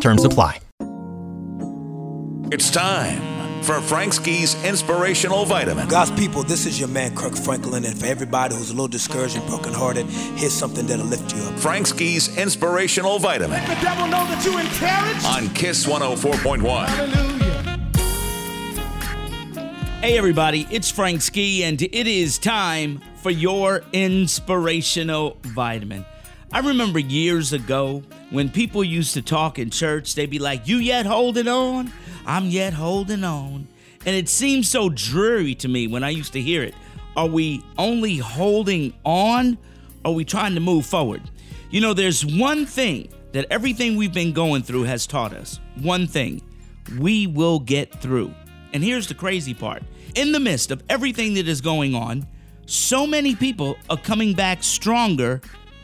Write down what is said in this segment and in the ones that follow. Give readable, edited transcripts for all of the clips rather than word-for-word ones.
Terms apply. It's time for Frank Ski's Inspirational Vitamin. God's people, this is your man, Kirk Franklin. And for everybody who's a little discouraged and brokenhearted, here's something that'll lift you up. Frank Ski's Inspirational Vitamin. Let the devil know that you encouraged. On KISS 104.1. Hallelujah. Hey, everybody, it's Frank Ski, and it is time for your Inspirational Vitamin. I remember years ago when people used to talk in church, they'd be like, "You yet holding on? I'm yet holding on." And it seemed so dreary to me when I used to hear it. Are we only holding on? Or are we trying to move forward? You know, there's one thing that everything we've been going through has taught us. One thing: we will get through. And here's the crazy part. In the midst of everything that is going on, so many people are coming back stronger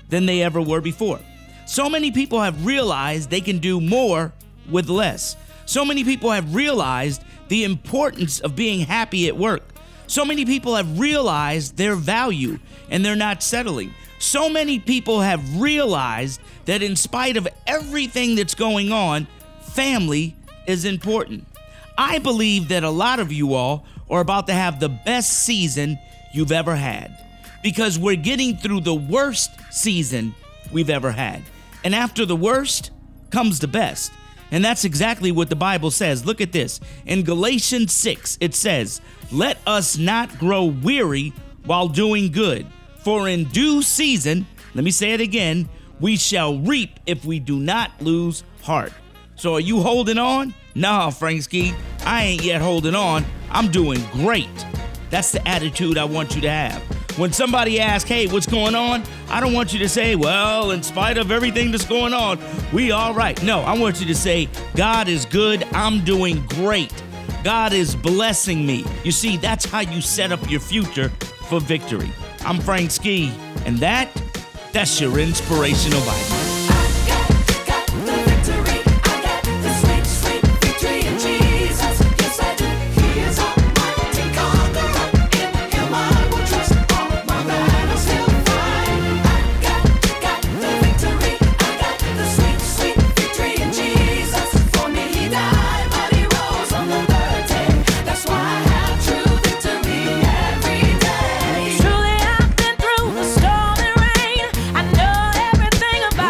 than they ever were before. So many people have realized they can do more with less. So many people have realized the importance of being happy at work. So many people have realized their value and they're not settling. So many people have realized that in spite of everything that's going on, family is important. I believe that a lot of you all are about to have the best season you've ever had, because we're getting through the worst season we've ever had. And after the worst comes the best. And that's exactly what the Bible says. Look at this. In Galatians 6, it says, "Let us not grow weary while doing good, for in due season," let me say it again, "we shall reap if we do not lose heart." So are you holding on? Nah, Frank Ski, I ain't yet holding on. I'm doing great. That's the attitude I want you to have. When somebody asks, "Hey, what's going on?" I don't want you to say, "Well, in spite of everything that's going on, we all right." No, I want you to say, "God is good. I'm doing great. God is blessing me." You see, that's how you set up your future for victory. I'm Frank Ski, and that's your Inspirational Vitamin. Think about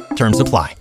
Terms apply.